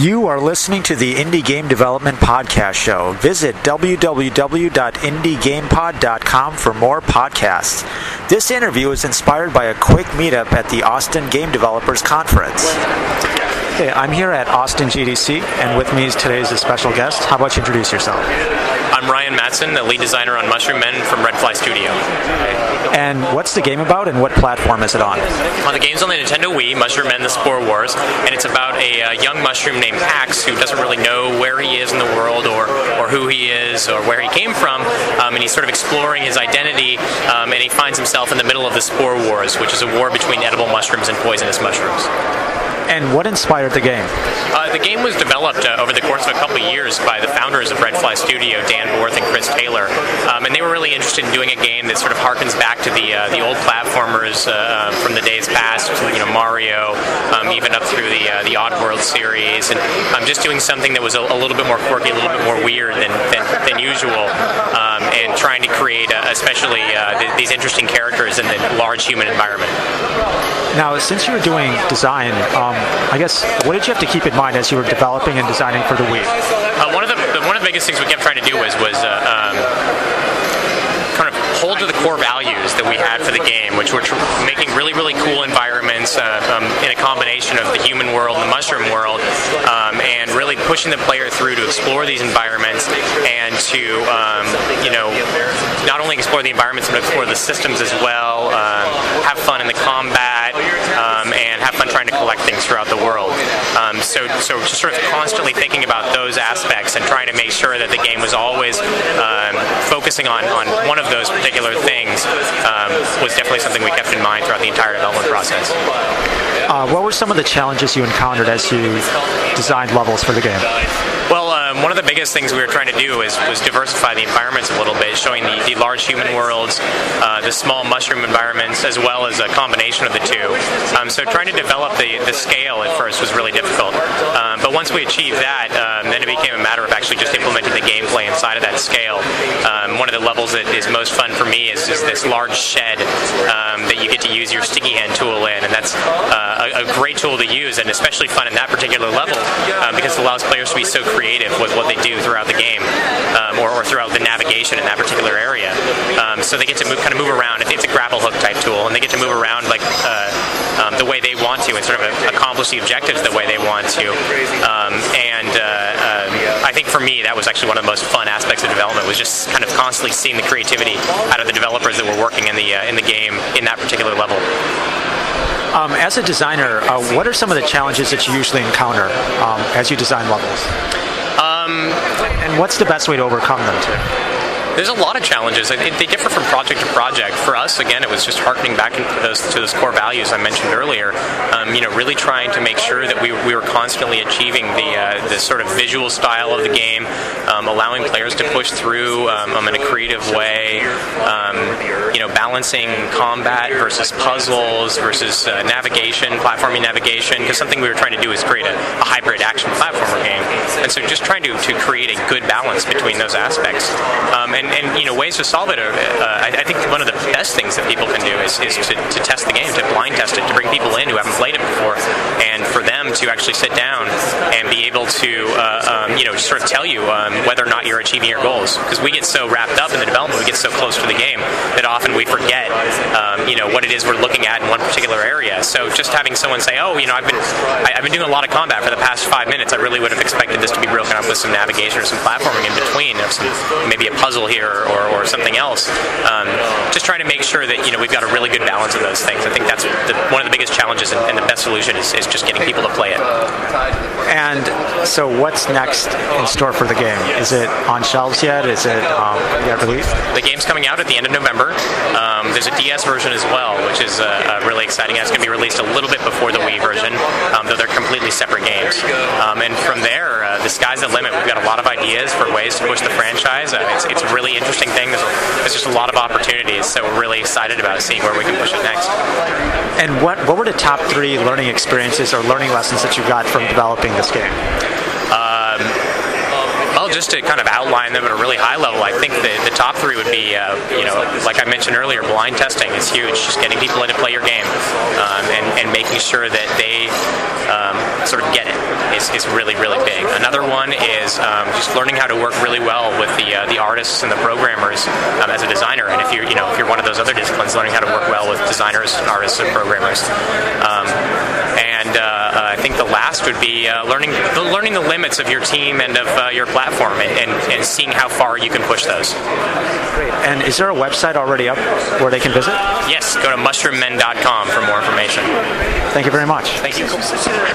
You are listening to the Indie Game Development Podcast Show. Visit www.indiegamepod.com for more podcasts. This interview is inspired by a quick meetup at the Austin Game Developers Conference. Hey, I'm here at Austin GDC, and with me today is a special guest. How about you introduce yourself? I'm Ryan Matson, the lead designer on Mushroom Men from Redfly Studio. And what's the game about, and what platform is it on? Well, the game's on the Nintendo Wii, Mushroom Men, the Spore Wars, and it's about a young mushroom named Pax, who doesn't really know where he is in the world or who he is or where he came from, and he's sort of exploring his identity, and he finds himself in the middle of the Spore Wars, which is a war between edible mushrooms and poisonous mushrooms. And what inspired the game? The game was developed over the course of a couple of years by the founders of Redfly Studio, Dan Borth and Chris Taylor, and they were really interested in doing a game that sort of harkens back to the old platformers from the days past, you know, Mario, even up through the Oddworld series, and just doing something that was a little bit more quirky, a little bit more weird than usual, and trying to create especially these interesting characters in the large human environment. Now, since you were doing design, I guess, what did you have to keep in mind as you were developing and designing for the Wii? One of the biggest things we kept trying to do was kind of hold to the core values that we had for the game, which were making really, really cool environments in a combination of the human world and the mushroom world, and really pushing the player through to explore these environments and to, not only explore the environments, but explore the systems as well, have fun in the combat, and have fun trying to collect things throughout the world. So just sort of constantly thinking about those aspects and trying to make sure that the game was always focusing on one of those particular things was definitely something we kept in mind throughout the entire development process. What were some of the challenges you encountered as you designed levels for the game? Well, one of the biggest things we were trying to do was diversify the environments a little bit, showing the large human worlds, the small mushroom environments, as well as a combination of the two. So trying to develop the scale at first was really difficult. But once we achieved that, then it became a matter of actually just implementing the gameplay inside of that scale. One of the levels that is most fun for me is this large shed that you get to use your sticky hand tool in, and that's a great tool to use, and especially fun in that particular level because it allows players to be so creative with what they do throughout the game or throughout the navigation in that particular area. So they get to move around. It's a grapple hook type tool, and they get to move around like the way they want to and sort of accomplish the objectives the way they want to. I think for me that was actually one of the most fun aspects of development, was just kind of constantly seeing the creativity out of the developers that were working in the game in that particular level. As a designer, what are some of the challenges that you usually encounter as you design levels? And what's the best way to overcome them too? There's a lot of challenges. They differ from project to project. For us, again, it was just harkening back to those core values I mentioned earlier. Really trying to make sure that we were constantly achieving the sort of visual style of the game, allowing players to push through in a creative way. Balancing combat versus puzzles versus navigation, platforming navigation. Because something we were trying to do is create a hybrid action platformer game, and so just trying to create a good balance between those aspects. And ways to solve it are, I think one of the best things that people can do is to test the game, to blind test it, to bring people in who haven't played it before, and for them to actually sit down and be able to, sort of tell you whether or not you're achieving your goals. Because we get so wrapped up in the development, we get so close to the game that often we forget, what it is we're looking at in one particular area. So just having someone say, I've been doing a lot of combat for the past 5 minutes. I really would have expected this to be broken up with some navigation or some platforming in between, or maybe a puzzle here or something else. Just trying to make sure that we've got a really good balance of those things. I think that's one of the biggest challenges, and the best solution is just getting people to play it. And so what's next in store for the game? Is it on shelves yet? Is it released? The game's coming out at the end of November. There's a DS version as well, which is really exciting. It's going to be released a little bit before the Wii version, though they're completely separate games. And from there, the sky's the limit. We've got a lot of ideas for ways to push the franchise. It's a really interesting thing. There's just a lot of opportunities, so we're really excited about seeing where we can push it next. And what were the top 3 learning experiences or learning lessons that you got from developing this game? Well, just to kind of outline them at a really high level, I think the top three would be, like I mentioned earlier, blind testing is huge. Just getting people in to play your game and making sure that they sort of get it is really, really big. Another one is just learning how to work really well with the artists and the programmers as a designer. And if you're one of those other disciplines, learning how to work well with designers, artists, and programmers. I think the last would be learning the limits of your team and of your platform and seeing how far you can push those. Great. And is there a website already up where they can visit? Yes. Go to mushroommen.com for more information. Thank you very much. Thank you.